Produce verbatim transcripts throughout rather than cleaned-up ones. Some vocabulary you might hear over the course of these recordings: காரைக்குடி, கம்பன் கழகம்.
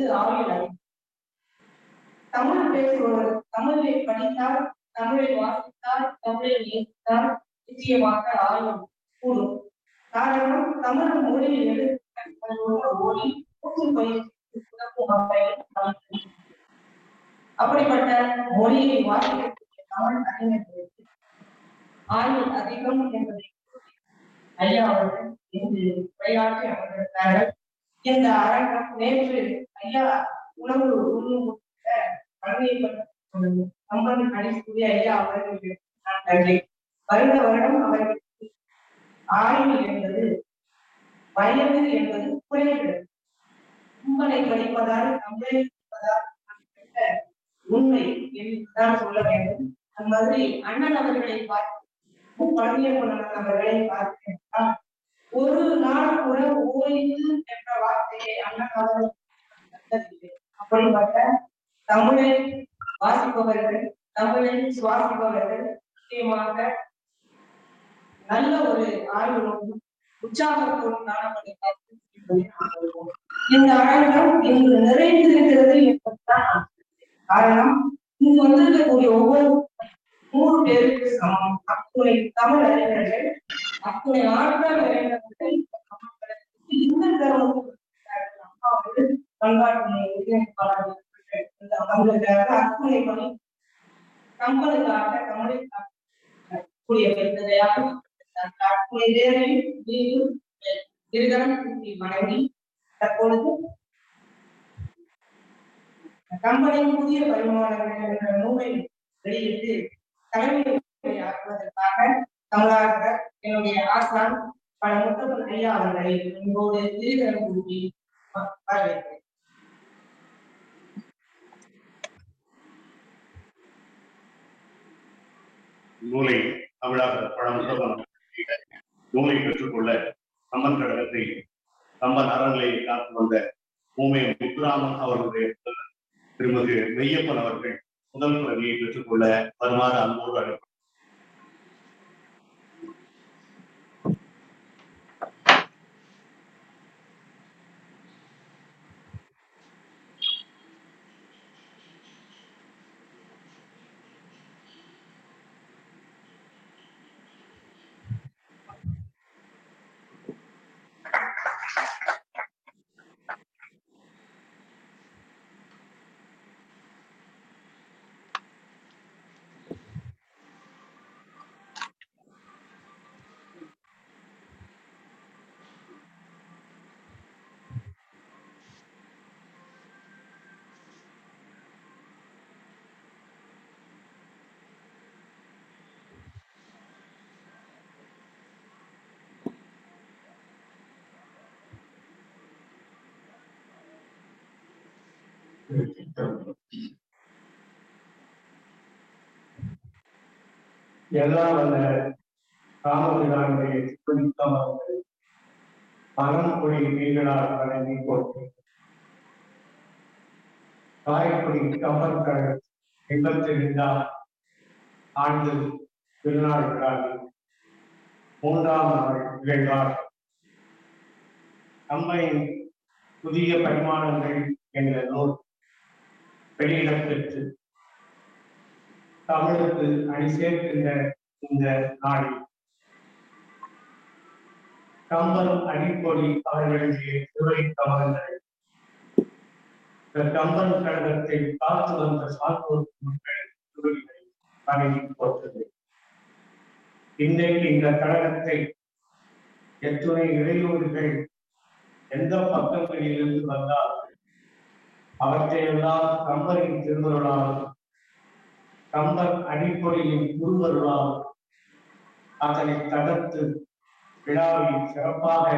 என்பது ஆயுள். தமிழ் பேசுபவர் தமிழை படித்தால், தமிழை வாசித்தால், தமிழை நேசித்தால் நிச்சயமாக ஆயுள் கூடும். காரணம், தமிழ் மொழியில் எழுத்து ஓடி பயிற்சி. அப்படிப்பட்ட மொழியை வாசிக்கக்கூடிய தமிழ் அறிஞர்களுக்கு ஆயுள் அதிகம் என்பதை ஐயா அவர்கள் இன்று உரையாற்றி அமர்ந்திருக்கிறார்கள். இந்த அரங்கம் நேற்று ஐயா உணவு உணவு கம்பன் கழகத்துடைய ஐயா அவர்களுக்கு வருட வருடம் அவர்களுக்கு ஆயுள் என்பது வயது என்பது குறைகிறது. உங்களை படிப்பதால் தமிழை படிப்பதால் உண்மை என்றுதான் சொல்ல வேண்டும். அந்த மாதிரி அண்ணன் அவர்களை பார்த்து பழனியப்பன் அவர்களை பார்க்கிறேன். ஒரு நாள் கூட ஓய்வு என்ற வார்த்தையை அண்ணன் அவர்கள் அப்படிப்பட்ட தமிழை வாசிப்பவர்கள், தமிழை சுவாசிப்பவர்கள் நிச்சயமாக நல்ல ஒரு ஆய்வு உற்சாகத்தோடு காணப்படும் என்பதை நாம் சொல்வோம். இந்த அரங்கம் இங்கு நிறைந்திருக்கிறது என்பதுதான் காரணம். இங்கு வந்திருக்கக்கூடிய ஒவ்வொரு நூறு பேருக்கு சமம் அத்துணை தமிழ் அறிஞர்கள், அத்துணை ஆற்றல் அறிஞர்கள் இந்த தருணத்தில் அம்மா வந்து பண்பாட்டுமை ஒருங்கிணைப்பாளர்கள் அத்துணை பணி கம்பனுக்காக தமிழில் கூடிய வைத்ததையாக அத்துணை பேரையும் மீது இருதரம் கூட்டி மனைவி தற்பொழுது கம்பனின் புதிய வருமானங்கள் என்ற நூலை வெளியிட்டு தலைமை ஆக்குவதற்காக தமிழாக என்னுடைய ஆசான் பல முத்தப்பன் ஐயா அவர்களை உங்களோடு விரிதரம் கூட்டி வரவேற்கிறேன். நூலை தமிழாக பல முத்தப்பன் நூலை பெற்றுக்கொள்ள கம்பன் கழகத்தை கம்பன் அறநிலையை காத்து வந்த பூமை முத்துராமன் அவர்களுடைய திருமதி மெய்யப்பன் அவர்கள் முதல் பதவியை பெற்றுக்கொள்ள வருமாறு அன்போடு அழைப்பு. எல்லாம் வந்த காமவிழாவுடைய சுத்தமாக மனம் பொழி நீங்களால் வழங்கி போட்டு காரைக்குடி கம்பன் கழகம் எண்பத்தி இரண்டாம் ஆண்டு திருநாள் விழாவில் மூன்றாம் நாள் நிகழ்வார் கம்பனின் புதிய பரிமாணங்கள் என்ற நூல் வெளியிடப்பெற்று தமிழுக்கு அணி சேர்க்கின்ற இந்த நாளில் கம்பன் அடிப்பொடி அவர்களுடைய துறை கமலங்கள் கம்பன் கழகத்தை காத்து வந்த சாத்தூர் துறைகளை வழங்கி போட்டது. இன்றைக்கு இந்த கழகத்தை எத்துணை இடையூறுகள் எந்த பக்கங்களிலிருந்து வந்தால் அவற்றையெல்லாம் கம்பனின் திருவருளால், கம்பன் அடிப்பொழியின் குருவருளால் அதனை தகர்த்து விழாவை சிறப்பாக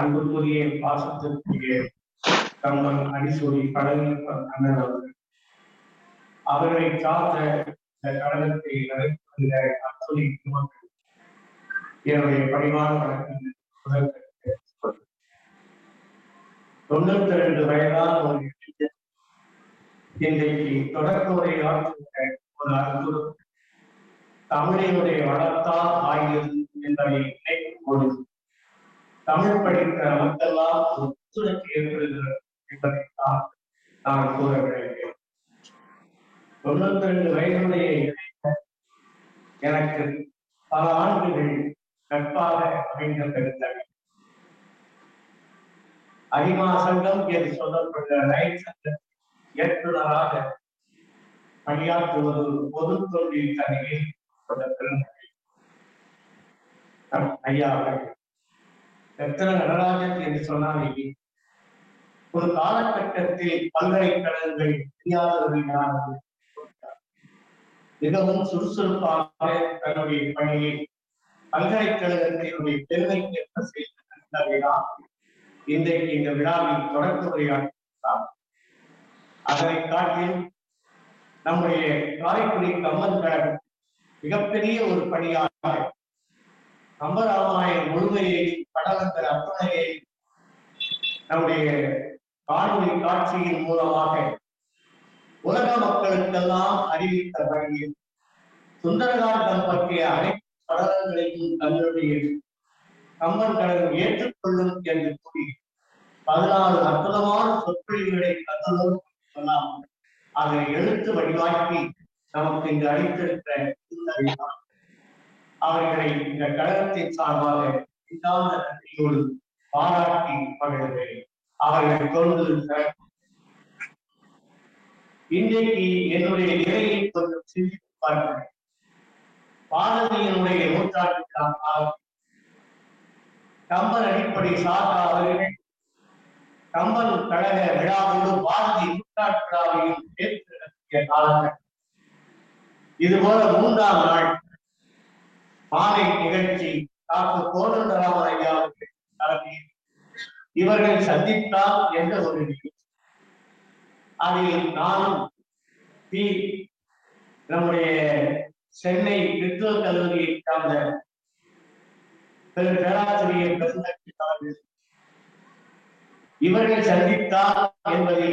அன்புக்குரிய பாசத்திற்குரிய கம்பன் அடிசூடி பழனியப்பன் அண்ணன் அவர்கள் அவர்களை சார்ந்த இந்த கழகத்தை நடத்துகிற அத்துணை குழுமங்கள் என்னுடைய பணிவான வழக்கின் முதல் தொண்ணூத்தி ரெண்டு வயதான ஒரு இளைஞர் இன்றைக்கு தொடர்புரை ஆற்றுகிற ஒரு அற்புதம் தமிழினுடைய வளர்த்தால் ஆகிறது என்பதை நினைக்கும் பொழுது தமிழ் படித்த நமக்கெல்லாம் ஒத்துழைப்பு ஏற்படுகிறது இரண்டு வயதுடைய எனக்கு பல ஆண்டுகள் நட்பாக அமைந்த பெருந்தகை. அரிமா சங்கம் என்று சொல்லப்படுகிற ரயில் சங்க இயக்குநராக பணியாற்றுவது பொது தொழில் தனியில் பெருந்தகை ஐயா அவர்கள். எத்தனை நடராஜன் என்று சொன்னால் ஒரு காலகட்டத்தில் பல்கலைக்கழகங்கள் தெரியாதவர்களாக மிகவும் சுறுசுறுப்பாக தன்னுடைய பணியை பல்கலைக்கழகத்தினுடைய பெருமைக்கேற்ப செய்த விழா இன்றைக்கு இந்த விழாவில் தொடக்க உரையாடுகிறார். அதனை காட்டில் நம்முடைய காரைக்குடி கம்பன் கழகம் மிகப்பெரிய ஒரு பணியாக கம்பராமாய முழுமையை கடலந்தர் அப்பனையை நம்முடைய காணொலி காட்சியின் மூலமாக உலக மக்களுக்கெல்லாம் அறிவித்த வழியில் சுந்தரகாண்டம் பற்றிய அனைத்து படலங்களையும் தன்னுடைய கம்பன் கழகம் ஏற்றுக்கொள்ளும் என்று கூறி பதினாறு அற்புதமான சொற்பொழிவுகளை கதலாம் அதனை எழுத்து வடிவாக்கி நமக்கு இங்கு அளித்திருக்கிற அவர்களை இந்த கழகத்தின் சார்பாக இல்லாத நன்றியோடு பாராட்டி மகிழ்கிறேன். அவர்கள் தொடர்ந்து இன்றைக்கு என்னுடைய நிலையை கொஞ்சம் சிந்தித்து பார்க்கிறேன். பாரதியினுடைய நூற்றாண்டுக்காக கம்பன் அடிப்படை சார்ந்த அவர்கள் கம்பன் கழக விழாவோடு பாரதி நூற்றாண்டு விழாவையும் சேர்த்து நடத்திய காலகட்டம். இதுபோல மூன்றாம் நாள் மாலை நிகழ்ச்சி டாக்டர் கோதண்டராமன் ஐயா அவர்கள் தலைமையில் இவர்கள் சந்தித்தார் என்ற ஒரு நிகழ்ச்சி. அதில் நானும் பி நம்முடைய சென்னை கிறிஸ்துவ கல்லூரியை சார்ந்த பேராசிரியர் பெருந்தகை அவர்கள் இவர்கள் சந்தித்தார் என்பதை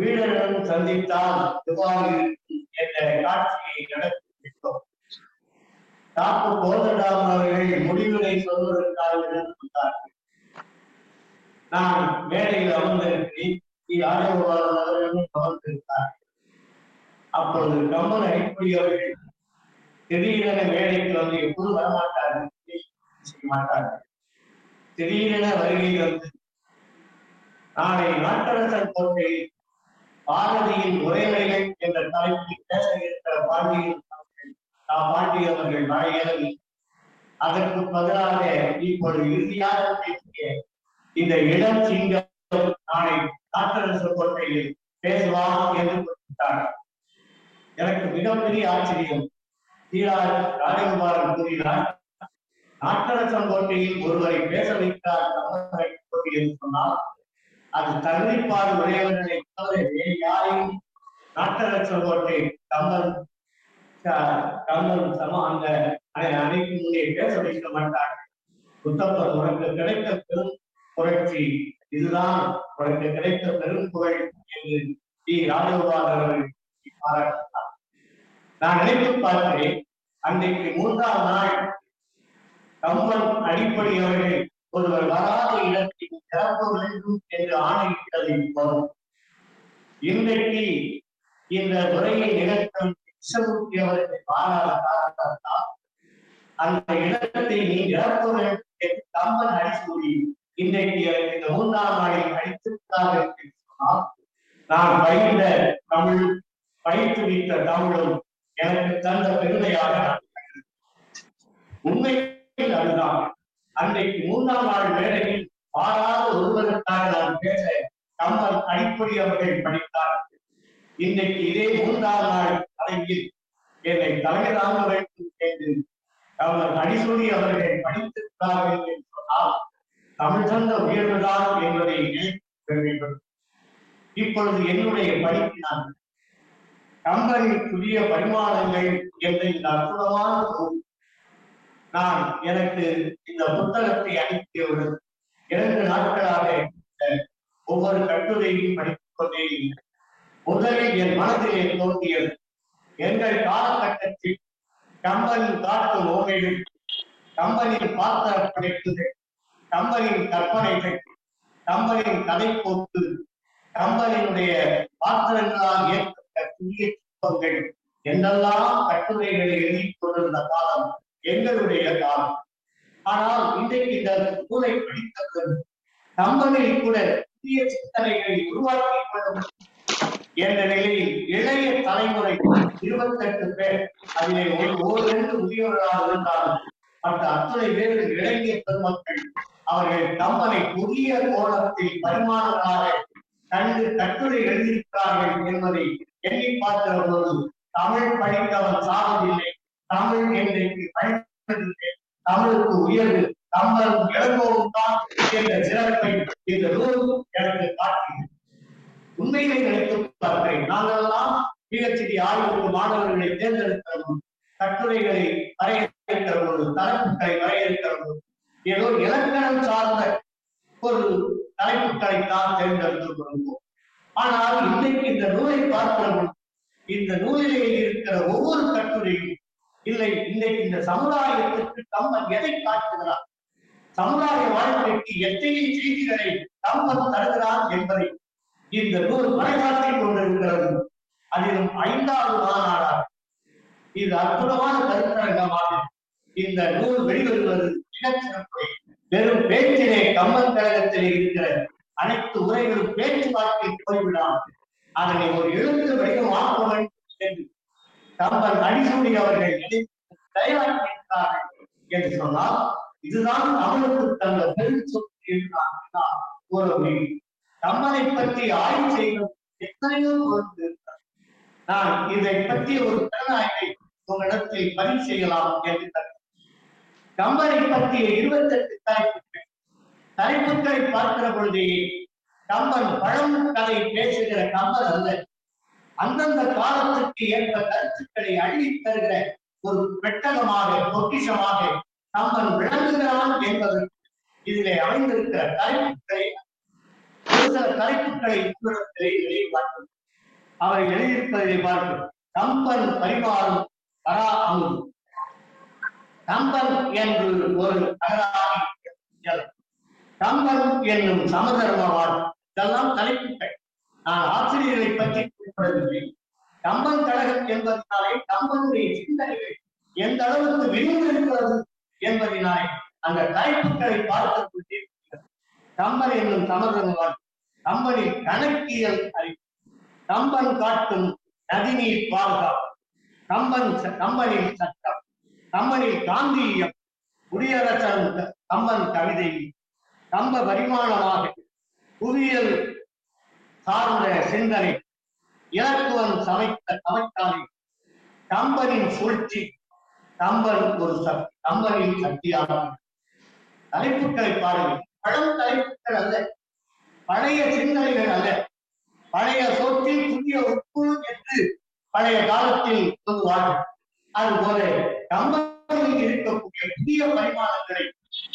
வீரர்களும் சந்தித்தால் என்ற காட்சியை நடத்திவிட்டோம். டாக்டர் கோதண்டராமன் அவர்கள் முடிவுரை சொல்வதற்காக இருந்தார்கள். நான் மேடையில் அமர்ந்திருக்கிறேன், அமர்ந்திருந்தார்கள். அப்பொழுது கம்பன் அடிப்படை அவர்கள் திடீரென மேடைக்கு வந்து எப்போது வரமாட்டார்கள் மாட்டார்கள். திடீரென வருகை வந்து நாளை நாட்டரசன் கோட்டையில் பாரதியின் உரைநடைகள் என்ற தலைப்பில் பேச இருக்கிற பாண்டியன் பாண்டியன் அவர்கள் மழையிலவி அதற்கு பதிலாக இப்போது இறுதியாக பேசிய இந்த இளம் சிங்கம் நாளை நாட்டரசு கோட்டையில் பேசுவார் என்று குறிப்பிட்டார்கள். எனக்கு மிகப்பெரிய ஆச்சரியம். ராஜகுமாரன் கூறினார், நாட்டரசன் கோட்டையில் ஒருவரை பேச வைத்தார் என்று சொன்னால் அது தகுதிப்பாடு உடையவர்களை தவிர வேறு யாரையும் நாட்டரசன் கோட்டை கம்பன் கம்பன் சம அந்த அனைத்து முன்னே பேச வைக்க மாட்டார்கள். புத்தப்பர் உனக்கு கிடைத்த பெரும் புரட்சி இதுதான், உனக்கு கிடைத்த பெரும் புகழ் என்று டி ராஜகுமாரன் அவர்கள் பாராட்டினார். நான் நினைத்து பார்க்கிறேன், அன்றைக்கு மூன்றாம் நாள் கம்பன் அடிப்படை அவர்கள் ஒருவர் வராத இடத்தில் திறப்பு வேண்டும் என்று ஆணையிட்டதை போல் இன்றைக்கு இந்த உரையை நிகழ்த்தும் கிருஷ்ணமூர்த்தி அவர்களை பாராத காரணத்தால் அந்த இடத்தை நீ திறப்பு வேண்டும் என்று கம்பன் அடிப்படை இன்றைக்கு எனக்கு இந்த மூன்றாம் நாளில் அடித்திருக்கிறார் என்று சொன்னால் நான் பயின்ற தமிழ் படித்து வைத்த தமிழும் எனக்கு தந்த பெருமையாக உண்மையில் அதுதான். அன்றைக்கு மூன்றாம் நாள் வேளையில் பாராத ஒருவருக்காக நான் பேச கம்பன் அடிப்படை அவர்கள் படித்தார்கள். இன்றைக்கு இதே மூன்றாம் நாள் அறையில் என்னை தலைமை தாங்க வேண்டும் என்று கம்பன் அடிசூரி அவர்கள் படித்திருக்கிறார்கள் என்று சொன்னால் தமிழ் தந்த உயர்வுதான் என்பதை பெருமைப்படும். இப்பொழுது என்னுடைய படிப்பினான் கம்பனுக்குரிய பரிமாணங்கள் என்ற இந்த அற்புதமான நான் எனக்கு இந்த புத்தகத்தை அளித்தவர் இரண்டு நாட்களாக ஒவ்வொரு கட்டுரையும் படித்துக் கொண்டே முதலில் என் மனதிலே தோன்றியது, எங்கள் காலகட்டத்தில் கம்பனின் காட்டும் ஓமைகள், கம்பனின் பாத்திர படைப்புகள், கம்பனின் கற்பனைகள், கம்பனின் கதை போக்கு, கம்பனினுடைய பாத்திரங்களால் ஏற்பட்ட என்னெல்லாம் கட்டுரைகளை எழுதிக் கொண்டிருந்த காலம் எங்களுடைய காலம். ஆனால் இன்றைக்கு இந்த நூலை படித்த பிறகு கம்பனில் கூட புதிய சிந்தனைகளை உருவாக்கிக் கொள்ள என்ற நிலையில் இளைய தலைமுறை இருபத்தெட்டு பேர், அதிலே ஓரிரண்டு முதியவர்களாக இருந்தாலும் மற்ற அத்தனை பேர்கள் இளைய பெருமக்கள். அவர்கள் கம்பனை புதிய கோணத்தில் பரிமாணமாக கண்டு கட்டுரை எழுதியிருக்கிறார்கள் என்பதை எண்ணி பார்க்கிற போது தமிழ் படித்தவன் சாவதில்லை, தமிழ் என்றைக்கு படிப்பதில்லை, தமிழுக்கு உயர்வு கம்பன் இளங்கோவும் தான் என்ற சிறப்பை இந்த நூல் எனக்கு காட்டுகிறது. உண்மையிலே நினைத்து பார்க்கிறேன். நாங்கள் எல்லாம் பிஹெச்டி ஆய்வுக்கு மாணவர்களை தேர்ந்தெடுக்கிறோம், கட்டுரைகளை வரையறுக்கிறோம், தலைப்புகளை வரையறுக்கிறோம், ஏதோ இலக்கணம் சார்ந்த ஒரு தலைப்புகளை தான் தேர்ந்தெடுத்துக் கொள்வோம். ஆனால் இன்றைக்கு இந்த நூலை பார்க்கிறோம், இந்த நூலிலே இருக்கிற ஒவ்வொரு கட்டுரையும் இல்லை இன்றைக்கு இந்த சமுதாயத்திற்கு கம்பன் எதை காட்டுகிறார், சமுதாய வாழ்க்கைக்கு எத்தகைய செய்திகளை கம்பன் தருகிறார் என்பதை இந்த நூல் மறைகாட்டிக் கொண்டிருக்கிறது. அதிலும் ஐந்தாவது மாநாடாக இது அற்புதமான கருத்தரங்கமாக இந்த நூல் வெளிவருவது வெறும் பேச்சிலே கம்பன் கழகத்திலே இருக்கிற அனைத்து உரைகளும் பேச்சுவார்த்தை போய்விடாது, அதனை ஒரு எழுத்து வடிவமாக்க வேண்டும் என்று கம்பன் அடிசூடி அவர்கள் தயாரிக்கிறார்கள் என்று சொன்னால் இதுதான் தமிழுக்கு தந்த பெரும் சொத்து என்று நான் கூற முடியும். கம்பனை பற்றி ஆய்வு செய்யும் எத்தனையோ இருந்திருக்கிறது. நான் இதை பற்றி ஒரு திறனாய்வை உங்களிடத்தில் பதிவு செய்யலாம் என்று கம்பனை பற்றிய இருபத்தெட்டு தலைப்புகள் தலைப்புகளை பார்க்கிற பொழுதே கம்பன் பழம் கதை பேசுகிற கம்பன் அல்ல, அந்தந்த காலத்திற்கு ஏற்ப கருத்துக்களை அள்ளி தருகிற ஒரு பெட்டகமாக பொக்கிஷமாக கம்பன் விளங்குகிறான் என்பதற்கு இதிலே அமைந்திருக்கிற தலைப்புகளை சில தலைப்புகளை பார்க்கிறோம். அவரை எழுதியிருப்பதை பார்க்கிறோம். கம்பன் பரிமாறும் வரா அமுது. கம்பன் என்று ஒரு அகராதி, கம்பன் என்னும் சமதர்மவான், இதெல்லாம் தலைப்புகள். நான் ஆசிரியர்களை பற்றி குறிப்பிடவில்லை. கம்பன் கழகம் என்பதனாலே கம்பனுடைய சிந்தனைகள் எந்த அளவுக்கு விரிந்திருக்கிறது என்பதனாலே அந்த தலைப்புகளை பார்க்கக்கூடிய கம்பன் என்னும் சமதர்மவான் கம்பனின் கணக்கியல் அறிவு, கம்பன் காட்டும் நதிநீர் பாதுகாப்பு, கம்பன் கம்பனின் சட்டம், கம்பனின் காந்தியம், குடியரசன் கம்பன் கவிதை, கம்ப பரிமாணமாக புவியியல் சார்ந்த சிந்தனை, இலக்குவன் சமைத்த சமைத்தாலே, கம்பனின் சூழ்ச்சி, கம்பன் ஒரு சக்தி, கம்பனின் சக்தியான தலைப்புகளை பாருங்கள். பழம் தலைப்புகள் அல்ல, பழைய சிந்தனைகள் அல்ல, பழைய சொத்தில் புதிய உப்பு என்று பழைய காலத்தில் சொல்லுவார்கள். அதுபோல கம்பனில் இருக்கக்கூடிய புதிய பரிமாணங்களை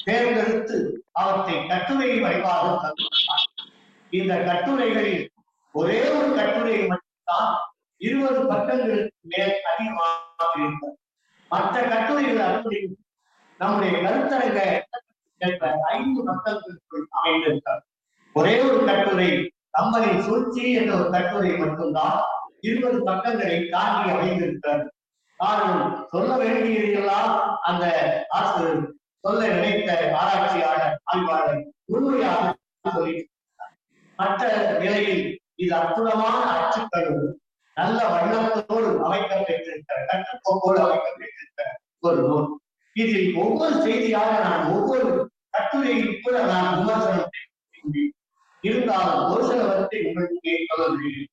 தேர்ந்தெடுத்து அவற்றை கட்டுரை வடிவாக தருகிறார். இந்த கட்டுரைகளில் ஒரே ஒரு கட்டுரை மட்டும்தான் இருபது பக்கங்களுக்கு மேல் அதிகமாக இருக்கும். மற்ற கட்டுரைகள் அப்படி நம்முடைய கருத்தரங்க ஐந்து பக்கங்களுக்குள் அமைந்திருக்கிறது. ஒரே ஒரு கட்டுரை கம்பனின் சூழ்ச்சி என்ற ஒரு கட்டுரை மட்டும்தான் இருபது பக்கங்களை தாண்டி அமைந்திருக்கிறது. காரணம், சொல்ல வேண்டியதெல்லாம் அந்த ஆசிரியர் சொல்ல நினைத்த ஆராய்ச்சியாளர் ஆய்வாளர் முழுமையாக சொல்லி மற்ற நிலையில் இது அற்புதமான அச்சுக்களும் நல்ல வண்ணத்தோடு அமைக்கப்பட்டிருக்கிற கட்டுக்கோப்போடு அமைக்கப்பட்டிருக்கிற ஒரு நூல். இதில் ஒவ்வொரு செய்தியாக நான் ஒவ்வொரு கட்டுரையில் கூட நான் விமர்சனம் செய்கிறேன். இருந்தாலும் ஒரு சிலவற்றை உங்களுக்கு சொல்ல முடியும்.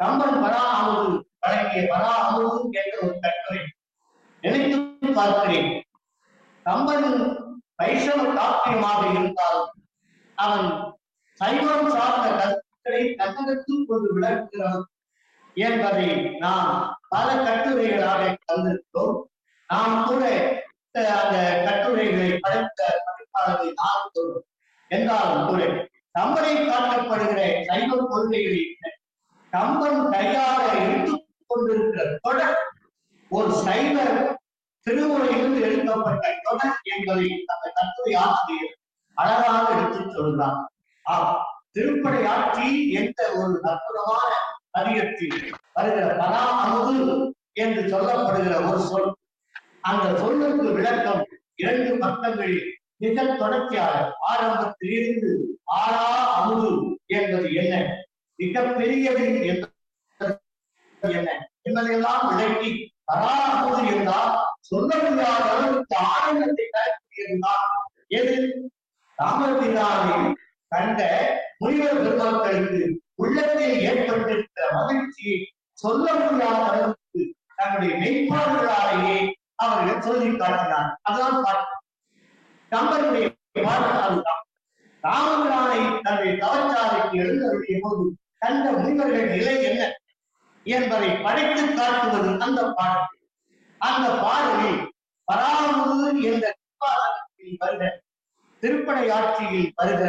கம்பன் வரா அமுது வழங்கிய வரா அமுது என்ற ஒரு கட்டுரை நினைத்து பார்க்கிறேன். கம்பன் வைஷ்ணவ காப்பியமாக இருந்தாலும் அவன் சைவம் சார்ந்த கருத்துக்களை தன்னகத்துக் கொண்டு விளக்குகிறான் என்பதை நாம் பல கட்டுரைகளாக தந்திருக்கிறோம். நாம் கூட அந்த கட்டுரைகளை படைத்த படைப்பாளர்களை நான் சொல்லும் என்றாலும் கூட கம்பனை காட்டப்படுகிற சைவ கொள்கைகளில் கம்பன் கையாக எடுத்துக் கொண்டிருக்கிற தொடர் ஒரு சைவ திருமுறையிலிருந்து எடுக்கப்பட்ட தொடர் என்பதை அந்த கட்டுரை ஆசிரியர் அழகாக எடுத்துச் சொல்கிறார். திருப்படை ஆட்சி என்ற ஒரு அற்புதமான அதிகத்தில் வருகிற பராமது என்று சொல்லப்படுகிற ஒரு சொல். அந்த சொல்லுக்கு விளக்கம் இரண்டு பக்கங்களில் மிக தொடர்ச்சியாக ஆரம்பத்திலிருந்து ஆறா அமுது என்பது என்ன, மிக பெரியது என்ன என்பதையெல்லாம் விளக்கி பரா அமுது என்றால் சொல்ல முடியாத அளவுக்கு ஆனந்தத்தை தரக்கூடியதுதான். எது? ராமபிரானை கண்ட முனிவர் பெருமக்களுக்கு உள்ளத்தில் ஏற்பட்டிருக்கிற மகிழ்ச்சியை சொல்ல முடியாத அளவுக்கு தன்னுடைய மெய்ப்பாளர்களாலேயே அவர்கள் சொல்லி காட்டினார். அதான் கம்பனுடைய அதுதான். ராமபிரானை தன்னுடைய தவச்சாலைக்கு எழுந்தருடைய போது கண்ட முனிவர்கள் நிலை என்ன என்பதை படைத்து காட்டுவது அந்த பாடல். அந்த பாடலில் பராமது என்ற வருகிற திருப்படை ஆட்சியில் வருகிற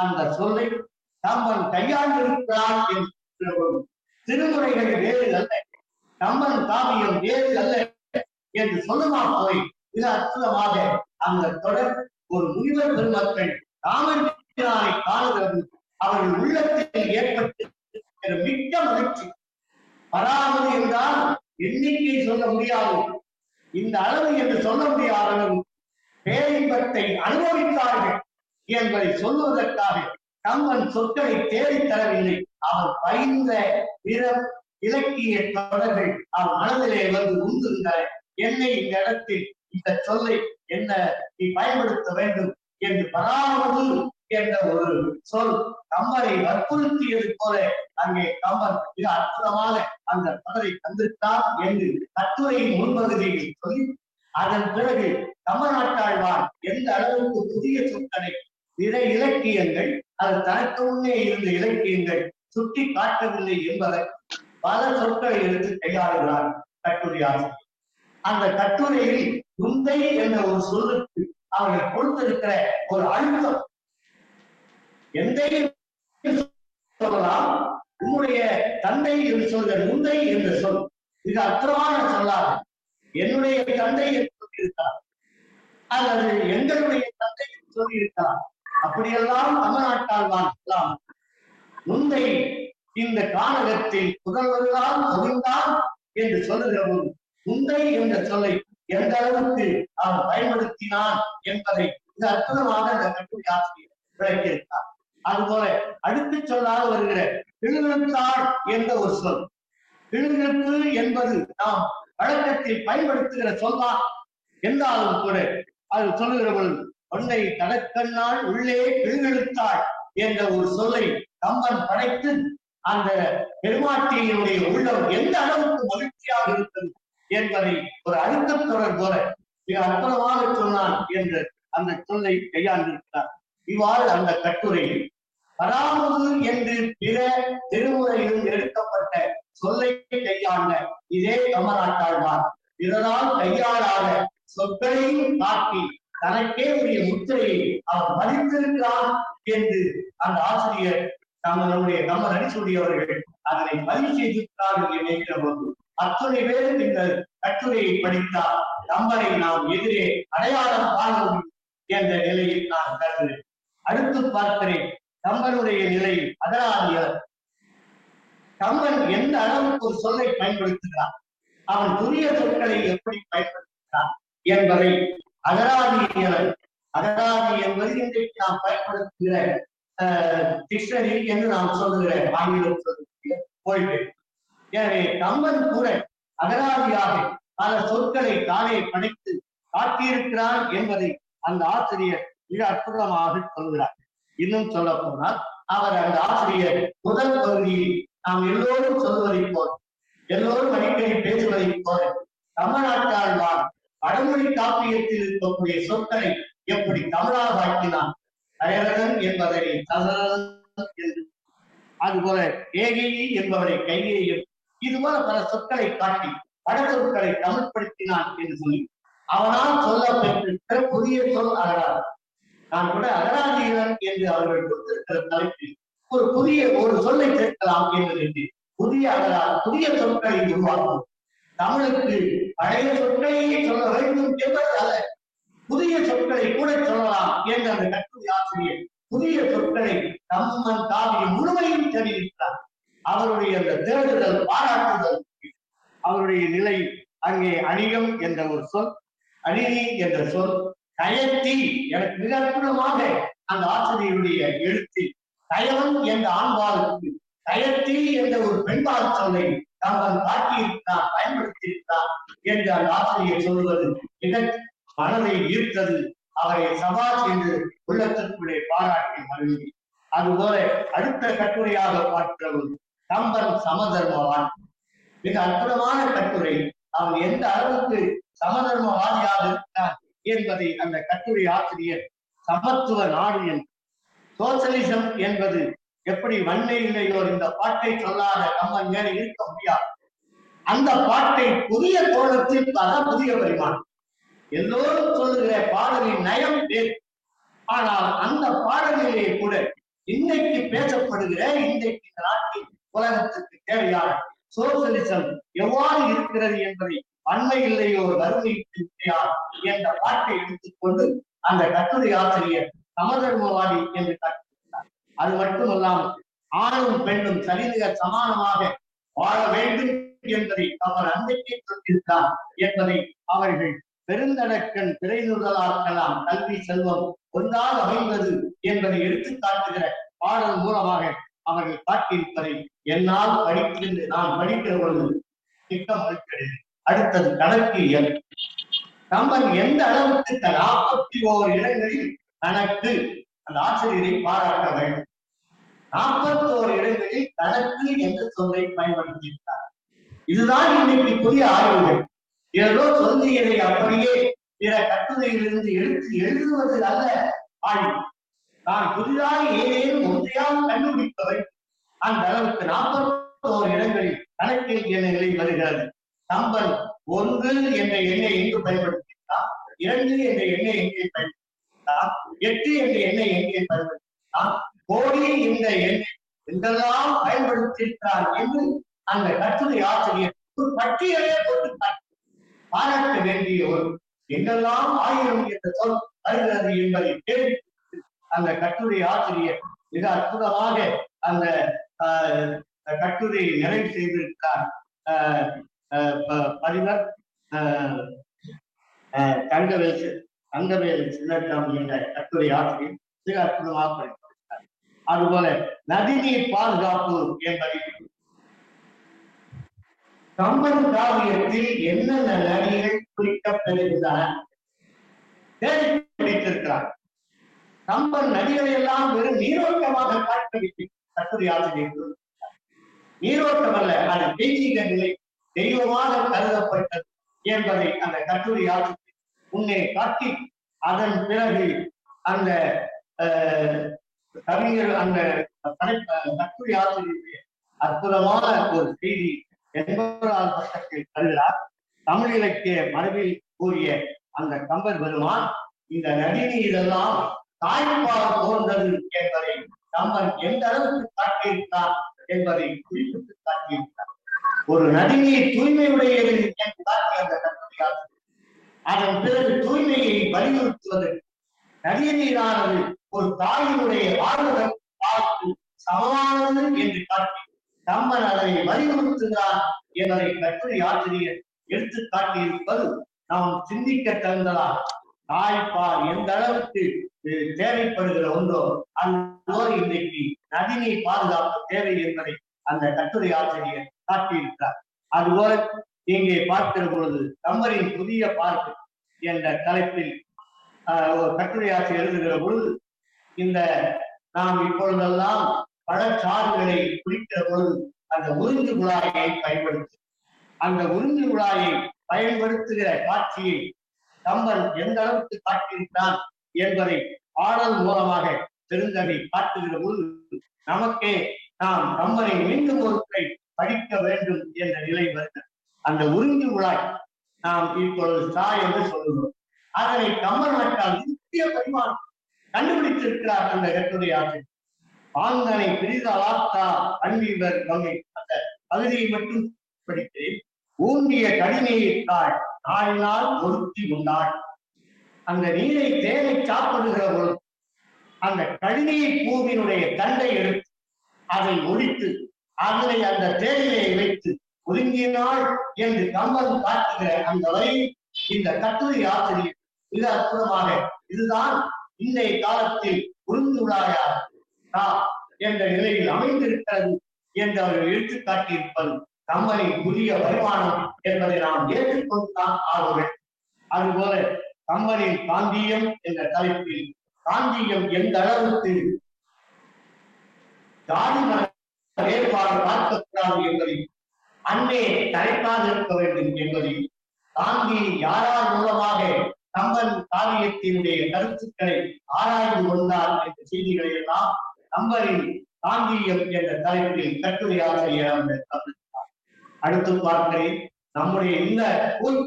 அந்த சொல்லை கம்பன் கையாண்டிருக்கிறான் என்ற ஒரு திருமுறைகள் வேறு அல்ல, கம்பன் காவியம் வேறு அல்ல என்று சொல்லுமா போய் மிக அற்புதமாக அந்த தொடர் ஒரு முனிவர் பெருமக்கள் ராமபிரானை காணுகிறது, அவர்கள் உள்ளத்தில் ஏற்பட்டு மிக்க மகிழ்ச்சி. பராமது என்றால் எண்ணிக்கை சொல்ல முடியாது, இந்த அளவு என்று சொல்ல முடியாத பேரின்பத்தை அனுபவித்தார்கள் என்பதை சொல்லுவதற்காக கம்பன் சொற்களை தேடித் தரவில்லை. அவர் பயின்ற இலக்கிய தொடர்கள் அவர் மனதிலே வந்து உந்துகின்றன. என்னை இந்த இடத்தில் இந்த சொல்லை என்ன நீ பயன்படுத்த வேண்டும் என்று பராமது என்ற ஒரு சொல் கம்பனை வற்புறுத்தியது போல அங்கே கம்பன் மிக அற்புதமாக அந்த தொடரை தந்திருக்கிறார் என்று கட்டுரையின் முன்பகுதியில் சொல்லி, அதன் பிறகு தமிழ்நாட்டாழ்வான் எந்த அளவுக்கு புதிய சொற்களை பிற இலக்கியங்கள் அது தனக்கு முன்னே இருந்த இலக்கியங்கள் சுட்டி காட்டவில்லை என்பதை பல சொற்களை எடுத்து கையாளுகிறார் கட்டுரையாசிரியர். அந்த கட்டுரையில் முந்தை என்ற ஒரு சொல்லுக்கு அவர்கள் கொடுத்திருக்கிற ஒரு அழுத்தம், எந்தையும் சொல்லலாம், உன்னுடைய தந்தை என்று சொல்கிற முந்தை என்ற சொல் மிக அற்புதமான சொல்லாது. என்னுடைய தந்தை என்று சொல்லியிருக்கிறார் அல்லது எங்களுடைய தந்தை என்று சொல்லியிருக்கிறார், அப்படியெல்லாம் தமிழ்நாட்டால்வான் எல்லாம் முந்தை இந்த காலகத்தில் புதல்வர்களால் பொருந்தான் என்று சொல்லுகிற போது முந்தை என்ற சொல்லை எந்த அளவுக்கு அவன் பயன்படுத்தினான் என்பதை மிக அற்புதமாக அந்த கட்டுரை ஆசிரியர் விளக்கியிருக்கிறார். அதுபோல அடுத்து சொல்லாக வருகிற கிழுகிழுத்தாள் என்ற ஒரு சொல், கிழுகிழுத்து என்பது நாம் வழக்கத்தில் பயன்படுத்துகிற சொல்தான் என்றாலும் கூட அது சொல்லுகிற பொழுது பொன்னை தடக்கண்ணால் உள்ளே கிழுகிழுத்தாள் என்ற ஒரு சொல்லை கம்பன் படைத்து அந்த பெருமாட்டியினுடைய உள்ளம் எந்த அளவுக்கு மகிழ்ச்சியாக இருக்கிறது என்பதை ஒரு அழுத்தம் தொடர் போல மிக அற்புதமாக சொன்னான் என்று அந்த சொல்லை கையாண்டிருக்கிறார். இவ்வாறு அந்த கட்டுரையில் பராமது என்று பிற திருமுறையிலும் எடுக்கப்பட்ட சொல்லை கையாண்ட இதே கம்பனாட்டாழ்வார் இதனால் கையாளாத சொற்களையும் காட்டி தனக்கே உரிய முத்திரையை அவர் மதித்திருக்கிறார் என்று அந்த ஆசிரியர் நம்மளுடைய கம்ப நடிசூடியவர்கள் அதனை பதிவு செய்திருக்கிறார்கள் நினைக்கிற போது அத்துணை பேரும் இந்த கட்டுரையை படித்தால் கம்பனை நாம் எதிரே அடையாளம் காணும் என்ற நிலையில் நான் கருதுகிறேன். அடுத்து பார்க்கிறேன் கம்பனுடைய நிலையில் அதனாலியர் கம்பன் எந்த அளவுக்கு ஒரு சொல்லை பயன்படுத்துகிறான், அவன் புதிய சொற்களை எப்படி பயன்படுத்துகிறான் என்பதை அகராதியர் அகராதி என்பது இன்றைக்கு நாம் பயன்படுத்துகிற டிக்ஷனரி என்று நாம் சொல்லுகிற ஆங்கிலம் சொல்லுகிற மொழிகள். எனவே கம்பன் கூட அகராதியாக பல சொற்களை தானே படைத்து காட்டியிருக்கிறான் என்பதை அந்த ஆசிரியர் மிக அற்புதமாக சொல்கிறார். இன்னும் சொல்ல போனால் அவர் அந்த ஆசிரியர் முதல் பகுதியில் நாம் எல்லோரும் சொல்வதை போல எல்லோரும் அடிக்கடி பேசுவதை போல தமிழ்நாட்டாழ்வான் வடமொழி காப்பியத்தில் இருக்கக்கூடிய சொற்களை எப்படி தமிழாக ஆக்கினான், அயரகன் என்பதனை சதரன் என்று, அதுபோல ஏகையை என்பவரை கையேயும், இதுபோல பல சொற்களை காட்டி பட சொற்களை தமிழ்படுத்தினான் என்று சொல்லி அவனால் சொல்ல பெற்றிருக்கிற புதிய சொல் அகராதி. நான் கூட அகராதிகள் என்று அவர்கள் கொடுத்திருக்கிற தலைப்பில் ஒரு புதிய ஒரு சொல்லை சேர்க்கலாம் என்று புதிய அகராதி புதிய சொற்களை உருவாக்கும். தமிழுக்கு பழைய சொற்களையே சொல்ல வேண்டும் என்பதால புதிய சொற்களை கூட சொல்லலாம் என்று அந்த கட்டுரை ஆசிரியர் புதிய சொற்களை கம்பன் காவியம் முழுமையும் தெரிவித்தார். அவருடைய அந்த தேடுதல் பாராட்டுதல் அவருடைய நிலை. அங்கே அணிகம் என்ற ஒரு சொல், அணிகி என்ற சொல், கயத்தி எனக்கு மிக அற்புதமாக அந்த ஆசிரியருடைய எழுத்தில் கயவன் என்ற ஆண்பாளுக்கு கயத்தி என்ற ஒரு பெண்பால் சொல்லை கம்பன் காட்டியிருக்கிறார், பயன்படுத்தியிருக்கிறார் என்று அந்த ஆசிரியர் சொல்வது மிக மனதை ஈர்த்தது. அவரை சபாஷ் என்று உள்ளத்திற்குள்ளே பாராட்டி மகிழ்ச்சி. அதுபோல அடுத்த கட்டுரையாக பார்க்கிறவர் கம்பன் சமதர்மவான். மிக அற்புதமான கட்டுரை. அவன் எந்த அளவுக்கு சமதர்மவாதியாக இருக்கிறான் என்பதை அந்த கட்டுரை ஆசிரியர் சமத்துவ நாடு என்று சோசியலிசம் என்பது எப்படி வன்மை இல்லையோர் இந்த பாட்டை சொல்லாத கம்பன் மேலே இருக்க முடியாது. அந்த பாட்டை புதிய தோழத்தில் பல புதிய வருமானம் எல்லோரும் சொல்லுகிற பாடலின் நயம் வேறு. ஆனால் அந்த பாடலிலே கூட இன்னைக்கு பேசப்படுகிற இன்றைக்கு நாட்டின் உலகத்திற்கு தேவையான சோசியலிசம் எவ்வாறு இருக்கிறது என்பதை வன்மை இல்லையோர் வறுமைக்கு இல்லையார் என்ற பாட்டை எடுத்துக்கொண்டு அந்த கட்டுரை ஆசிரியர் சமதர்மவாதி என்று கற்றுக்கிறார். அது மட்டுமல்லாமல் ஆணும் பெண்ணும் சரிநிக சமானமாக வாழ வேண்டும் என்பதை அவர் அன்றைக்கே சொல்லியிருக்கிறார் என்பதை அவர்கள் பெருந்தடக்கன் திரைநுதலாக்கலாம் கல்வி செல்வம் ஒன்றாக அமைந்தது என்பதை எடுத்து காட்டுகிற பாடல் மூலமாக அவர்கள் காட்டியிருப்பதை என்னால் படிக்கின்ற நான் படிக்கிற பொழுது திட்டமிட்டது. அடுத்தது கணக்கியல். கம்பன் எந்த அளவுக்கு நாற்பத்தி ஓரு இடங்களில் கணக்கு அந்த ஆசிரியரை பாராட்ட வேண்டும். நாற்பத்தி ஓரு இடங்களில் கணக்கு என்ற சொல்லை பயன்படுத்தியிருக்கிறார். இதுதான் இன்னைக்கு புதிய ஆய்வுகள். ஏதோ சொல்லியதை அப்படியே பிற கட்டுரையிலிருந்து எடுத்து எழுதுவது அல்ல ஆய்வு. நான் புதிதாக ஏதேனும் ஒன்றையாக கண்டுபிடிப்பவை அந்த அளவுக்கு நாற்பத்தி ஓரு இடங்களில் கணக்கில் என்ற நிலை வருகிறது. கம்பன் ஒன்று என்ற எண்ணை எங்கு பயன்படுத்தினார், இரண்டு என்ற எண்ணை எங்கே பயன்படுத்தினார், எட்டு என்ற எண்ணை எங்கே பயன்படுத்தினார், கோடி என்ற எண்ணை என்றெல்லாம் பயன்படுத்தியிருக்கிறார் என்று அந்த கட்டுரை ஆசிரியர் ஒரு பட்டியலே போட்டுத்தார். பாராட்ட வேண்டிய ஒரு எங்கெல்லாம் ஆயிரம் என்ற சொல் வருகிறது என்பதை கேள்வி அந்த கட்டுரை ஆசிரியர் மிக அற்புதமாக அந்த கட்டுரையை நிறைவு செய்திருக்கிறார். பதிவர் தங்கவேல் தங்கவேல் சின்னசாமி என்ற கட்டுரை ஆசிரியர் மிக அற்புதமாக படித்திருக்கிறார். அதுபோல நதிநீர் பாதுகாப்பு என்பதை கம்பன் காவியத்தில் என்னென்ன நதிகள் குறிக்கப்பெறுகின்றன தேடித்திருக்கிறார். கம்பன் நதிகளை எல்லாம் வெறும் நீரோட்டமாக காட்டவில்லை. கட்டுரை ஆசிரியர் நீரோட்டம் அல்ல, அது தெய்வீக நிலை, தெய்வமாக கருதப்பட்டது என்பதை அந்த கட்டுரை ஆசிரியர் முன்னே காட்டி அதன் பிறகு அந்த கவிஞர் அந்த கட்டுரை ஆசிரியர் அற்புதமான ஒரு செய்தி எண்பதாம் பக்கத்தில் தருகிறார். தமிழ் இலக்கிய மரபில் கூறிய அந்த கம்பர் பெருமான் இந்த நதிநீரெல்லாம் தாய்ப்பால் போன்றது என்பதை கம்பன் எந்த அளவுக்கு காட்டியிருக்கிறார் என்பதை குறிப்பிட்டு காட்டியிருக்கிறார். ஒரு நதிநீர் தூய்மையுடையது என்று காட்டிய அந்த கட்டுரையால் அதன் பிறகு தூய்மையை வலியுறுத்துவது நதிய நீரானது ஒரு தாயினுடைய வாழ்வதற்கு பார்த்து சமமானது என்று காட்டி கம்பன் அதை வலியுறுத்துகிறார் என்பதை கட்டுரை ஆசிரியர் எடுத்து காட்டியிருப்பது நாம் சிந்திக்க தகுந்ததா. தாய்ப்பால் எந்த அளவுக்கு தேவைப்படுகிற ஒன்றோ அதுபோல் இன்றைக்கு நதிநீர் பாதுகாப்பு தேவை என்பதை அந்த கட்டுரை ஆசிரியர் காட்டியிருக்கிறார். அதுபோல இங்கே பார்க்கிற பொழுது கம்பரின் புதிய பார்ப்பு என்ற தலைப்பில் ஒரு கட்டுரை ஆசிரியர் எழுதுகிற பொழுது இந்த நாம் இப்பொழுதெல்லாம் பழச்சாறுகளை குடிக்கிற பொழுது அந்த உறிஞ்சு குழாயை பயன்படுத்து அந்த உறிஞ்சு குழாயை பயன்படுத்துகிற காட்சியை கம்பன் எந்த அளவுக்கு காட்டியிருக்கிறான் என்பதை பாடல் மூலமாக தெரிந்ததை காட்டுகிற பொழுது நமக்கே நாம் கம்பனை மீண்டும் ஒரு முறை படிக்க வேண்டும் என்ற நிலை வருகிறது. அந்த உறிஞ்சு குழாய் நாம் இப்பொழுது சா என்று சொல்லுகிறோம். அதனை கம்பன் நட்டால் நித்திய பரிமாணம் கண்டுபிடித்திருக்கிறார் அந்த கட்டுரை ஆசிரியர். ஆங்கனை பிரிதலாத்தா அன்பிவர் கங்கை அந்த பகுதியை மட்டும் படிக்கிறேன். ஊன்றிய கடிமையிட்டாள் நாளினால் ஒருத்தி உண்டாள். அந்த நீரை தேனை சாப்பிடுகிற பொழுது அந்த கழுநீர் பூவினுடைய தண்டை எடுத்து அதை ஒழித்து அதனை அந்த தேரிலே வைத்து ஒதுங்கினாள் என்று கம்பன் காட்டுகிற அந்த வரை இந்த கட்டுரை ஆசிரியர் மிக அற்புதமாக இதுதான் இன்றைய காலத்தில் புரிந்துள்ளாயார் என்ற நிலையில் அமைந்திருக்கிறது என்று அவர்கள் எடுத்துக்காட்டியிருப்பது கம்பனின் புதிய வருமானம் என்பதை நாம் ஏற்றுக்கொண்டுதான் ஆளுமை. அதுபோல கம்பனின் காந்தியம் என்ற தலைப்பில் காந்தியம் எந்த அளவுக்கு ஜாதி வேறுபாடு பார்க்கக்கூடாது என்பதையும் அன்னை தலைப்பாக இருக்க வேண்டும் என்பதையும் காந்தி யாரார் மூலமாக கம்பன் காவியத்தினுடைய கருத்துக்களை ஆராய்ந்து கொண்டார் என்ற செய்திகளை எல்லாம் கம்பனின் காந்தியம் என்ற தலைப்பில் கட்டுரையாசிரியர் கவனித்தார். அடுத்து பார்க்கிறேன் நம்முடைய இந்த ஊர்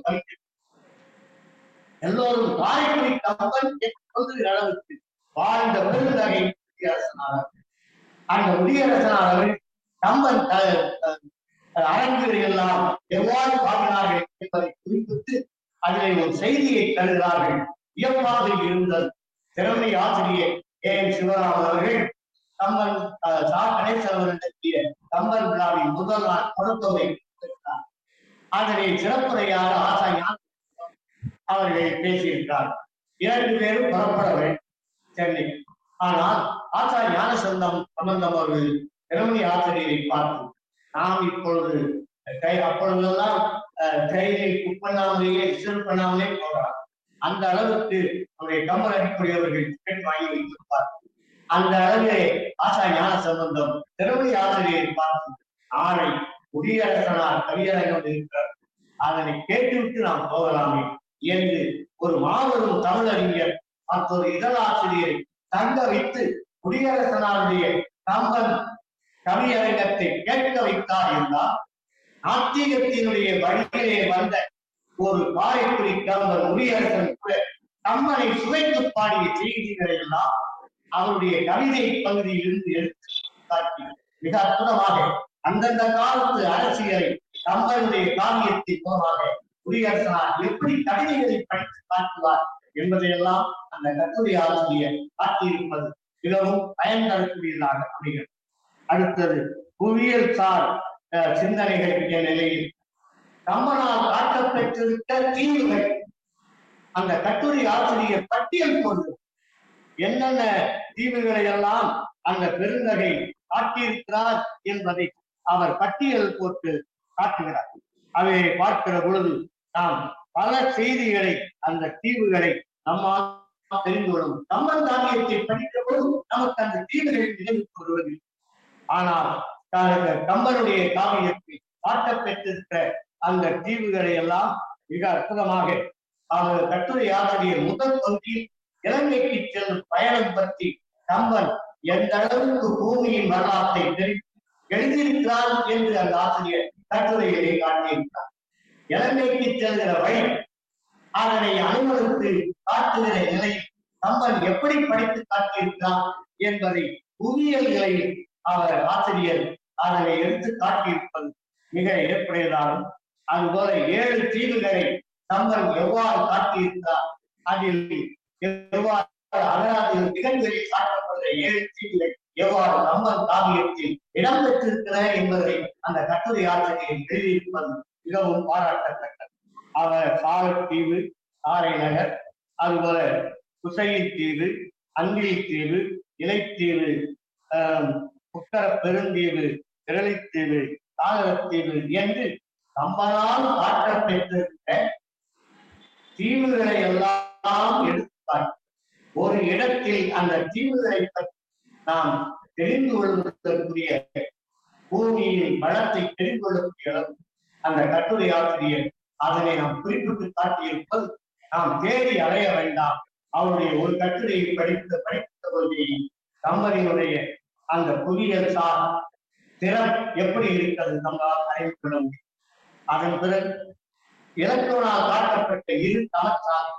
எல்லோரும் காரைக்குடி கம்பன் சொல்லுகிற அளவுக்கு வாழ்ந்த பெருந்தகை குடியரசனார். அந்த குடியரசனார் அவர்கள் கம்பன் அரங்குகளை எல்லாம் எவ்வாறு பாடினார்கள் என்பதை குறிப்பிட்டு அதிலே ஒரு செய்தியை தருகிறார்கள். வியப்பாக இருந்தது. திறமை ஆசிரியர் ஏ எம் சிவராமன் அவர்கள் கம்பன் சா கணேசன் அவர்கள் நடத்திய கம்பன் விழாவின் முதல் நாள் தொடர்பை கொடுத்திருக்கிறார். அதனை சிறப்புரையாக ஆசாய அவர்கள் பேசியிருக்கிறார். இரண்டு பேரும் புறப்பட வேண்டும் சென்னை. ஆனால் ஆச்சார் ஞான சந்தம் சம்பந்தம் அவர்கள் திறமை ஆசிரியரை பார்த்து நாம் இப்பொழுது அப்பொழுதெல்லாம் கையை புக் பண்ணாமலேயே ரிசர்வ் பண்ணாமலே போகிறார். அந்த அளவுக்கு அவருடைய கம்பன் அடிப்படையவர்கள் டிக்கெட் வாங்கி வைத்திருப்பார். அந்த அளவிலே ஆச்சார் ஞான சம்பந்தம் திறமை ஆசிரியரை பார்த்து நாளை குடியரசனார் கவியரங்கம் இருக்கிறார் அதனை கேட்டுவிட்டு நாம் போகலாமே என்று ஒரு மாபெரும் தமிழறிஞர் மற்றொரு இதழாசிரியரை தங்க வைத்து குடியரசனாருடைய கம்பன் கவியரங்கத்தை கேட்க வைத்தார் என்றால் நாத்திகத்தினுடைய வழியிலே வந்த ஒரு காரைக்குடி கம்பன் குடியரசன் கூட கம்பனை சுவைத்து பாடிய செய்திகளை எல்லாம் அவருடைய கவிதை பகுதியில் இருந்து எடுத்து காட்டி மிக அற்புதமாக அந்தந்த காலத்து அரசியலை கம்பனுடைய காவியத்தின் மூலமாக குடியரசனார் எப்படி கவிதைகளை படித்து காட்டுவார் என்பதையெல்லாம் அந்த கட்டுரை ஆசிரியர் காட்டியிருப்பது மிகவும் பயன் தரக்கூடியதாக அமைகிறது. அடுத்தது புவியியல் சார் சிந்தனைகள் என்ற நிலையில் கம்பனால் காட்டப் பெற்றிருக்க தீவுகள் அந்த கட்டுரை ஆசிரியர் பட்டியல் கொண்டு என்னென்ன தீவுகளை எல்லாம் அந்த பெருந்தகை காட்டியிருக்கிறார் என்பதை அவர் பட்டியல் போட்டு காட்டுகிறார். அதை பார்க்கிற பொழுது நாம் பல செய்திகளை அந்த தீவுகளை நம்மால் தெரிந்து கொள்ளும். கம்பன் காவியத்தை படிக்கிற பொழுது நமக்கு அந்த தீவுகளை நினைவுக்கு வருவது. ஆனால் கம்பனுடைய காவியத்தை காட்ட பெற்றிருக்கிற அந்த தீவுகளை எல்லாம் மிக அற்புதமாக அவர் கட்டுரை ஆசிரியர் முதல் பகுதியில் இலங்கைக்கு செல்லும் பயணம் பற்றி கம்பன் எந்த அளவுக்கு பூமியின் வரலாற்றை தெரிந்து எழுதியிருக்கிறார் என்று அந்த ஆசிரியர் கட்டுரைகளை காட்டியிருக்கிறார். இலங்கைக்கு செல்கிற வழி அதனை அனுமதித்து காட்டுகிற நிலையில் கம்பன் எப்படி படித்து காட்டியிருக்கிறார் என்பதை புவியியல் நிலையில் அவர் ஆசிரியர் அதனை எடுத்து காட்டியிருப்பது மிக ஏற்புடையதாகும். அதுபோல ஏழு தீவுகளை கம்பன் எவ்வாறு காட்டியிருக்கிறார் அதில் எவ்வாறு அகராதிகள் நிகழ்வுகளில் காட்டப்படுகிற ஏழு தீவுகள் எவ்வாறு கம்பன் காவியத்தில் இடம்பெற்றிருக்கிறன என்பதை அந்த கட்டுரை ஆசிரியர் எழுதியிருப்பது மிகவும் பாராட்டத்தக்கது. அவர் சாரத்தீவு, சாரை நகர், அதுபோல குசையில் தீவு, அங்கிலி தீவு, இலைத்தீவு, புக்கர பெருந்தீவு, திரளைத்தீவு, சாகரத்தீவு என்று கம்பனால் காட்ட பெற்றிருக்க தீவுகளை எல்லாம் எடுத்தார். ஒரு இடத்தில் அந்த தீவுகளை பற்றி நாம் தெரிந்து கொள்வதற்குரிய பூமியின் வளத்தை தெரிந்து கொள்ளக்கூடிய அளவு அந்த கட்டுரை ஆசிரியர் அதனை நாம் குறிப்பிட்டு காட்டியிருப்பது நாம் தேடி அடைய வேண்டாம். அவருடைய ஒரு கட்டுரையை படித்து படித்த பொழுது கம்பனியுடைய அந்த புவியியல் சார் திறம் எப்படி இருக்கிறது நம்மால் அறிந்து கொள்ள முடியும். அதன் பிறகு இலக்கணால் காட்டப்பட்ட இரு தளச்சார்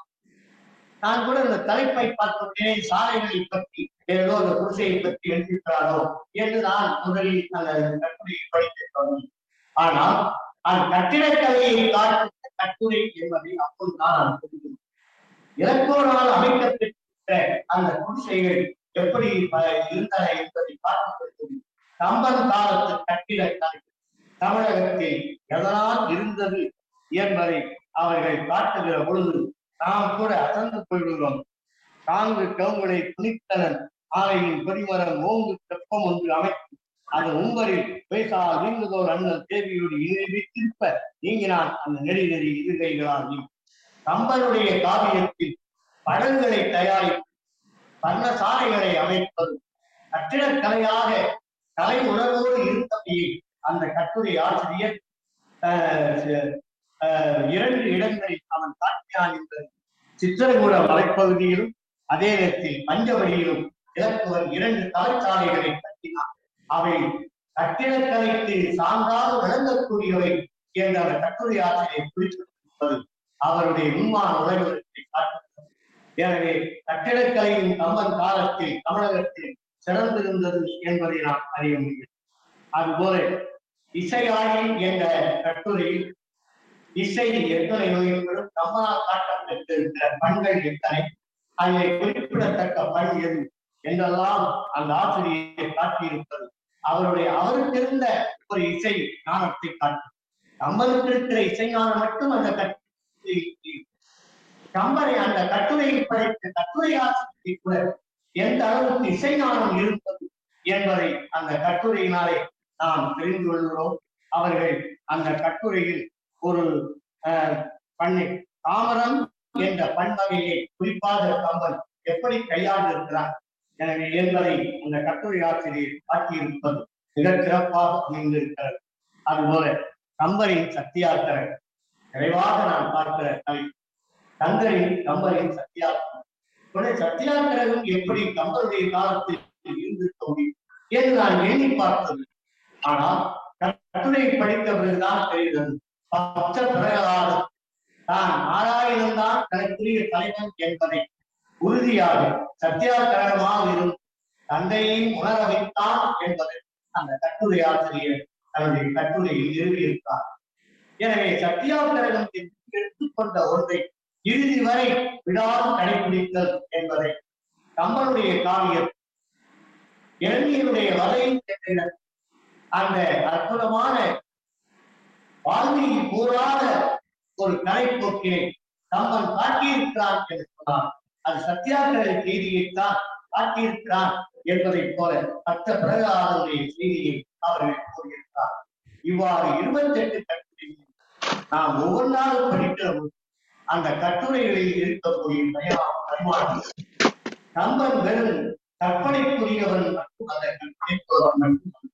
நான் கூட இந்த தலைப்பை பார்க்கக்கூடிய சாலைகளை பற்றி ஏதோ அந்த குடிசையை பற்றி எழுதியிருக்கிறாரோ என்று நான் முதலில் அந்த கட்டுரையை படித்திருக்கிறோம். ஆனால் அந்த கட்டிடக்கலையை காட்டுகிற கட்டுரை என்பதை அப்போதுதான் நான் தெரிந்து இலக்கோரால் அமைக்கப்பட்டிருக்கிற அந்த குடிசைகள் எப்படி இருந்தன என்பதை பார்ப்பதற்கு கம்பன் காலத்து கட்டிடக்கலை தமிழகத்தில் எதனால் இருந்தது என்பதை அவர்கள் காட்டுகிற பொழுது நாம் கூட அசந்து போய்விடுகிறோம். நான்கு கவுங்களை துணித்தனன் ஆலையின் கொடிமரம் ஓங்கு தெப்பம் ஒன்று அமைக்கும் அந்த உம்பரில் பேசால் நீங்குதோர் அண்ணன் தேவியோடு இணைவி திருப்ப நீங்கினான் அந்த நெறி நெறி இருகைகளாகி கம்பனுடைய காவியத்தில் படங்களை தயாரித்து பர்ணசாலைகளை அமைப்பது கட்டிடக்கலையாக கலை உணர்வோடு இருந்தபடியே அந்த கட்டுரை ஆசிரியர் இரண்டு இடங்களில் அவன் காட்டினான் என்பது சித்திரகூட மலைப்பகுதியிலும் அதே நேரத்தில் பஞ்சவடியிலும் இலக்குவர் இரண்டு தலைச்சாலைகளை கட்டினான். அவை கட்டிடக்கலைக்கு சான்றாக விளங்கக்கூடியவை என்ற அவர் கட்டுரை ஆசிரியர் குறிப்பிட்டிருப்பது அவருடைய உண்மான உலகத்தை காட்டுகிறது. எனவே கட்டிடக்கலையின் கம்பன் காலத்தில் தமிழகத்தில் சிறந்திருந்தது என்பதை நாம் அறிய முடியும். அதுபோல இசையாழி என்ற கட்டுரையில் இசை எத்தனை நோய்களும் கம்பனால் காட்டப்பட்டிருக்கிற பண்கள் எத்தனை அதை குறிப்பிடத்தக்க பண் எது என்றெல்லாம் அந்த ஆசிரியை காட்டியிருப்பது அவருடைய அவருக்கு இருந்த ஒரு இசை ஞானத்தை காட்டும். கம்பனுக்கு இருக்கிற இசை ஞானம் மட்டும் அந்த கட்டுரை கம்பனை அந்த கட்டுரையை படைத்த கட்டுரை ஆசிரியை கூட எந்த அளவுக்கு இசை ஞானம் இருந்தது என்பதை அந்த கட்டுரையினாலே நாம் தெரிந்து கொள்கிறோம். அவர்கள் அந்த கட்டுரையில் ஒரு பண்ணை தாமரம் என்ற பண்பகையை குறிப்பாக கம்பன் எப்படி கையாண்டிருக்கிறார் எனவே என்பதை அந்த கட்டுரை ஆசிரியர் காட்டியிருப்பது மிக சிறப்பாக அமைந்திருக்கிறது. அதுபோல கம்பரின் சத்தியாத்திரன் நிறைவாக நான் பார்க்கிற கவி கந்தரின் கம்பரின் சத்தியாத்திரன் சத்தியாகிரகம் எப்படி கம்பனுடைய காலத்தில் இருந்திருக்க முடியும் என்று நான் எண்ணி பார்த்தது. ஆனால் கட்டுரை படித்த பிறகுதான் தெரிந்தது பக்த பிரகலாதன் தான் நாராயணன் தான் தனக்குரிய தலைவன் என்பதை உறுதியாக சத்தியாகிரகமாக இருந்து தந்தையையும் உணர வைத்தான் என்பதை அந்த கட்டுரை ஆசிரியர் தன்னுடைய கட்டுரையில் நிறுவியிருக்கார். எனவே சத்தியாகிரகம் எடுத்துக்கொண்ட ஒன்றை இறுதி வரை விடாது கடைபிடித்தல் என்பதை கம்பனுடைய காவியம் இளைஞருடைய வலை அந்த அற்புதமான வாழ்க்கையில் கூறாத ஒரு கலைப்போக்கினை கம்பன் காட்டியிருக்கிறான் என்று சொன்னார். அது சத்தியாகிரக செய்தியைத்தான் காட்டியிருக்கிறான் என்பதை போல பக்த பிரகலாதனுடைய செய்தியை அவர்கள் கூறியிருக்கிறார். இவ்வாறு இருபத்தி எட்டு கட்டுரையில் நாம் ஒவ்வொன்றாலும் படிக்கிறோம். அந்த கட்டுரைகளில் இருக்கக்கூடிய பரிமாணம் கம்பன் வெறும் கற்பனைக்குரியவன் மட்டும் அல்ல, கற்பனை புலவன் மட்டும் அல்ல,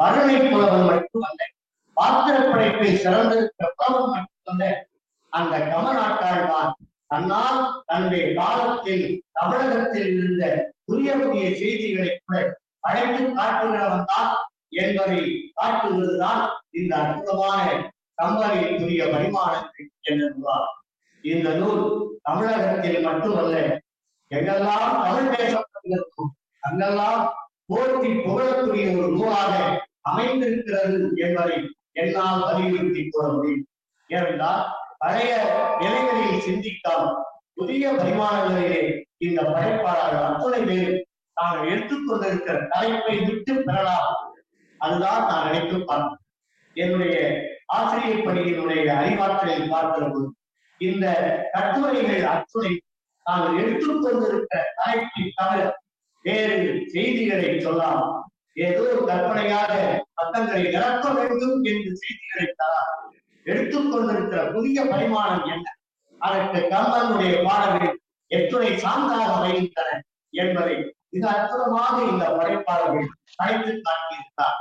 வரணை புலவன் மட்டும் அல்ல, பாத்திர படைப்பில் சிறந்திருக்கிற புலவன் மட்டுமல்ல, அந்த கமநாட்டாழ்வான் தன்னால் தன்னுடைய காலத்தில் தமிழகத்தில் இருந்த புதிய புதிய செய்திகளை கூட அழைத்து காட்டுகிறவன் தான் என்பதை காட்டுவதுதான் இந்த அற்புதமான கம்பனைக்குரிய பரிமாணத்தை என்றார். இந்த நூல் தமிழகத்தில் மட்டுமல்ல, எங்கெல்லாம் தமிழ் பேசப்படுகிறதோ அங்கெல்லாம் போற்றி புகழக்கூடிய ஒரு நூலாக அமைந்திருக்கிறது என்பதை என்னால் வலியுறுத்தி கூற முடியும். ஏனென்றால் பழைய நிலைகளில் சிந்திக்காமல் புதிய பரிமாணங்களிலே இந்த படைப்பாளர்கள் அத்துணை பேர் நாங்கள் எடுத்துக்கொண்டிருக்கிற தலைப்பை விட்டு பெறலாம். அதுதான் நான் நினைத்து பார்க்கிறேன். என்னுடைய ஆசிரியர் பணியினுடைய அறிவாற்றலை பார்க்கிற போது இந்த கட்டுரைகள் அத்துணை நாங்கள் எடுத்துக்கொண்டிருக்கிற தலைப்பை தவிர வேறு செய்திகளை சொல்லாம். ஏதோ கற்பனையாக பக்கங்களை நிரப்ப வேண்டும் என்று செய்திகளை தரார். எடுத்துக்கொண்டிருக்கிற புதிய பரிமாணம் என்ன, அதற்கு கம்பனுடைய பாடல்கள் எத்துணை சான்றாக அமைகின்றன என்பதை மிக அற்புதமாக இந்த படைப்பாளர்கள் அழைத்து காட்டியிருந்தார்.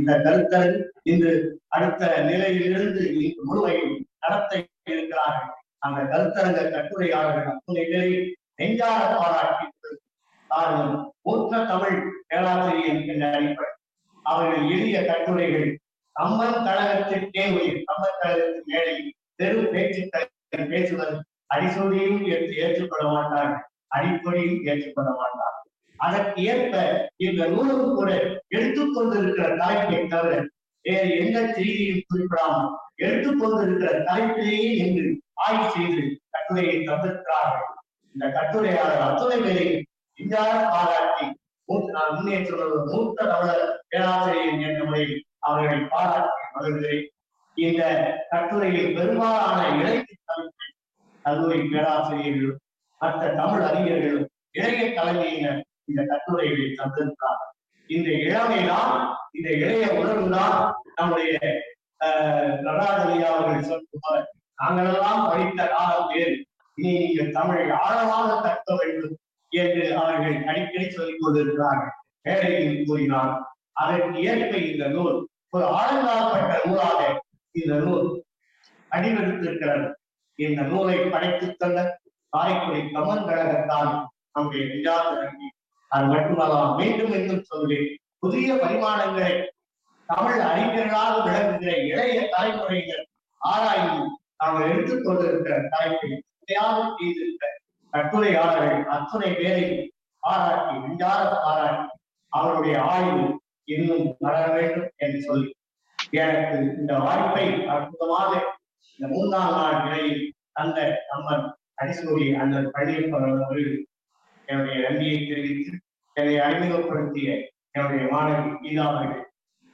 இந்த கருத்தரங்கு இன்று அடுத்த நிலையிலிருந்து முழுமையும் நடத்த இருக்கிறார்கள். அந்த கருத்தரங்க கட்டுரையாளர்கள் அத்துணை நிலையில் நெஞ்சார பாராட்டி காரணம் மூத்த தமிழ் பேராசிரியர் என்கின்ற அடிப்படை அவர்கள் எளிய கட்டுரைகள் கம்பன் கழகத்திற்கே உயிர். கம்பன் கழகத்தின் மேலே தெரு பேச்சுக்களை பேசுவது அடிசொலியும் ஏற்றுக்கொள்ள மாட்டார்கள், அடிப்பொழியும் ஏற்றுக்கொள்ள மாட்டார்கள். அதற்கு ஏற்ப இந்த நூலுக்கு கூட எடுத்துக்கொண்டிருக்கிற தலைப்பை தவிர வேறு எந்த செய்தியும் குறிப்பிடாமல் எடுத்துக்கொண்டிருக்கிற தலைப்பிலேயே என்று ஆய்வு செய்து கட்டுரையை தந்திருக்கிறார்கள். இந்த கட்டுரையாளர் அத்துணை வேலையில் இஞ்சாரம் பாராட்டி நான் முன்னே சொன்னது மூத்த தமிழர் பேராசிரியர் என்ற முறையில் அவர்களை பாராட்டி வருகிறேன். இந்த கட்டுரையில் பெரும்பாலான இளைஞர் தலைமை கல்லூரி பேராசிரியர்களும் மற்ற தமிழ் அறிஞர்களும் இளைய தலைமையினர் இந்த கட்டுரைகளை தந்திருக்கிறார்கள். இந்த இளமைதான், இந்த இளைய உணர்வு தான் நம்முடைய அஹ் நடராஜலி அவர்கள் சொல்லுவார், நாங்களெல்லாம் படித்த காலம் வேறு, இனி நீங்கள் தமிழை ஆழமாக கற்க வேண்டும் என்று அவர்கள் அடிக்கடி சொல்லிக் கொண்டிருக்கிறார்கள் வேலையில் கூறினார். அதற்கு ஏற்ப இந்த நூல் ஒரு ஆழங்காப்பட்ட நூலாக இந்த நூல் அடிவெடுத்திருக்கிறது. இந்த நூலை படைத்துத் தந்த காரைக்குடி கம்பன் கழகத்தான் நம்முடைய விஜாதரங்கி. அது மட்டுமல்லாம், மீண்டும் மீண்டும் சொல்கிறேன், புதிய பரிமாணங்களை தமிழ் அறிஞர்களாக விளங்குகிற இளைய தலைமுறையினர் ஆராய்ந்து தாங்கள் எடுத்துக் கொண்டிருக்கிற தலைப்பை தியாகம் செய்திருக்க கட்டுரையாளர்கள் அத்துணை பேரை பாராட்டி விஞ்ஞான பாராட்டி அவருடைய ஆய்வு இன்னும் வளர வேண்டும் என்று சொல்லி எனக்கு இந்த வாய்ப்பை அற்புதமாக இந்த மூன்றாம் நாள் நிலையில் தந்த கம்பன் அடிசூரி அண்ணன் பழனியப்பன் அவர்கள் என்னுடைய நன்றியை தெரிவித்து என்னை அறிமுகப்படுத்திய என்னுடைய மாணவி கீதா அவர்கள்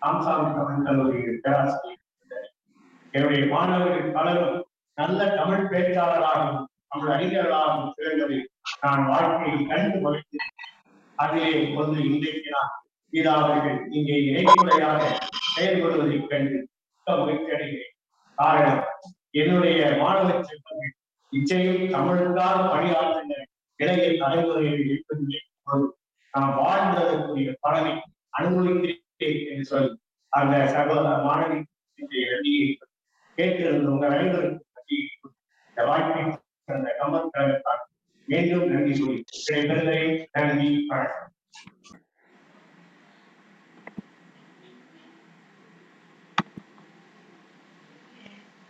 ராமசாமி தமிழ் கல்லூரியில் பேராசிரியர், என்னுடைய மாணவர்கள் பலரும் நல்ல தமிழ் பேச்சாளராகவும் தமிழ் அறிஞர்களாகவும் திறந்ததை நான் வாழ்க்கையில் கண்டு மகிழ்ந்தேன். அதிலே கொண்டு இன்றைக்கு நான் கீதா அவர்கள் இங்கே இணைப்புறையாக செயல்படுவதைக் கண்டு மகிழ்ச்சி அடைகிறேன். காரணம், என்னுடைய மாணவ செல்வங்கள் நிச்சயம் தமிழுக்காக பணியாற்றின இளைய தலைமுறையில் இருப்பதில்லை, நாம் வாழ்ந்ததற்குரிய பலனை அனுபவிக்கிறேன் என்று சொல்லி அந்த சகோதர மாணவி கேட்டிருந்தவங்க அனைவருக்கும் வாழ்க்கை கம்பன் கழகத்தான். மீண்டும் நன்றி சொல்லி கிடைப்பதிலே நன்றி.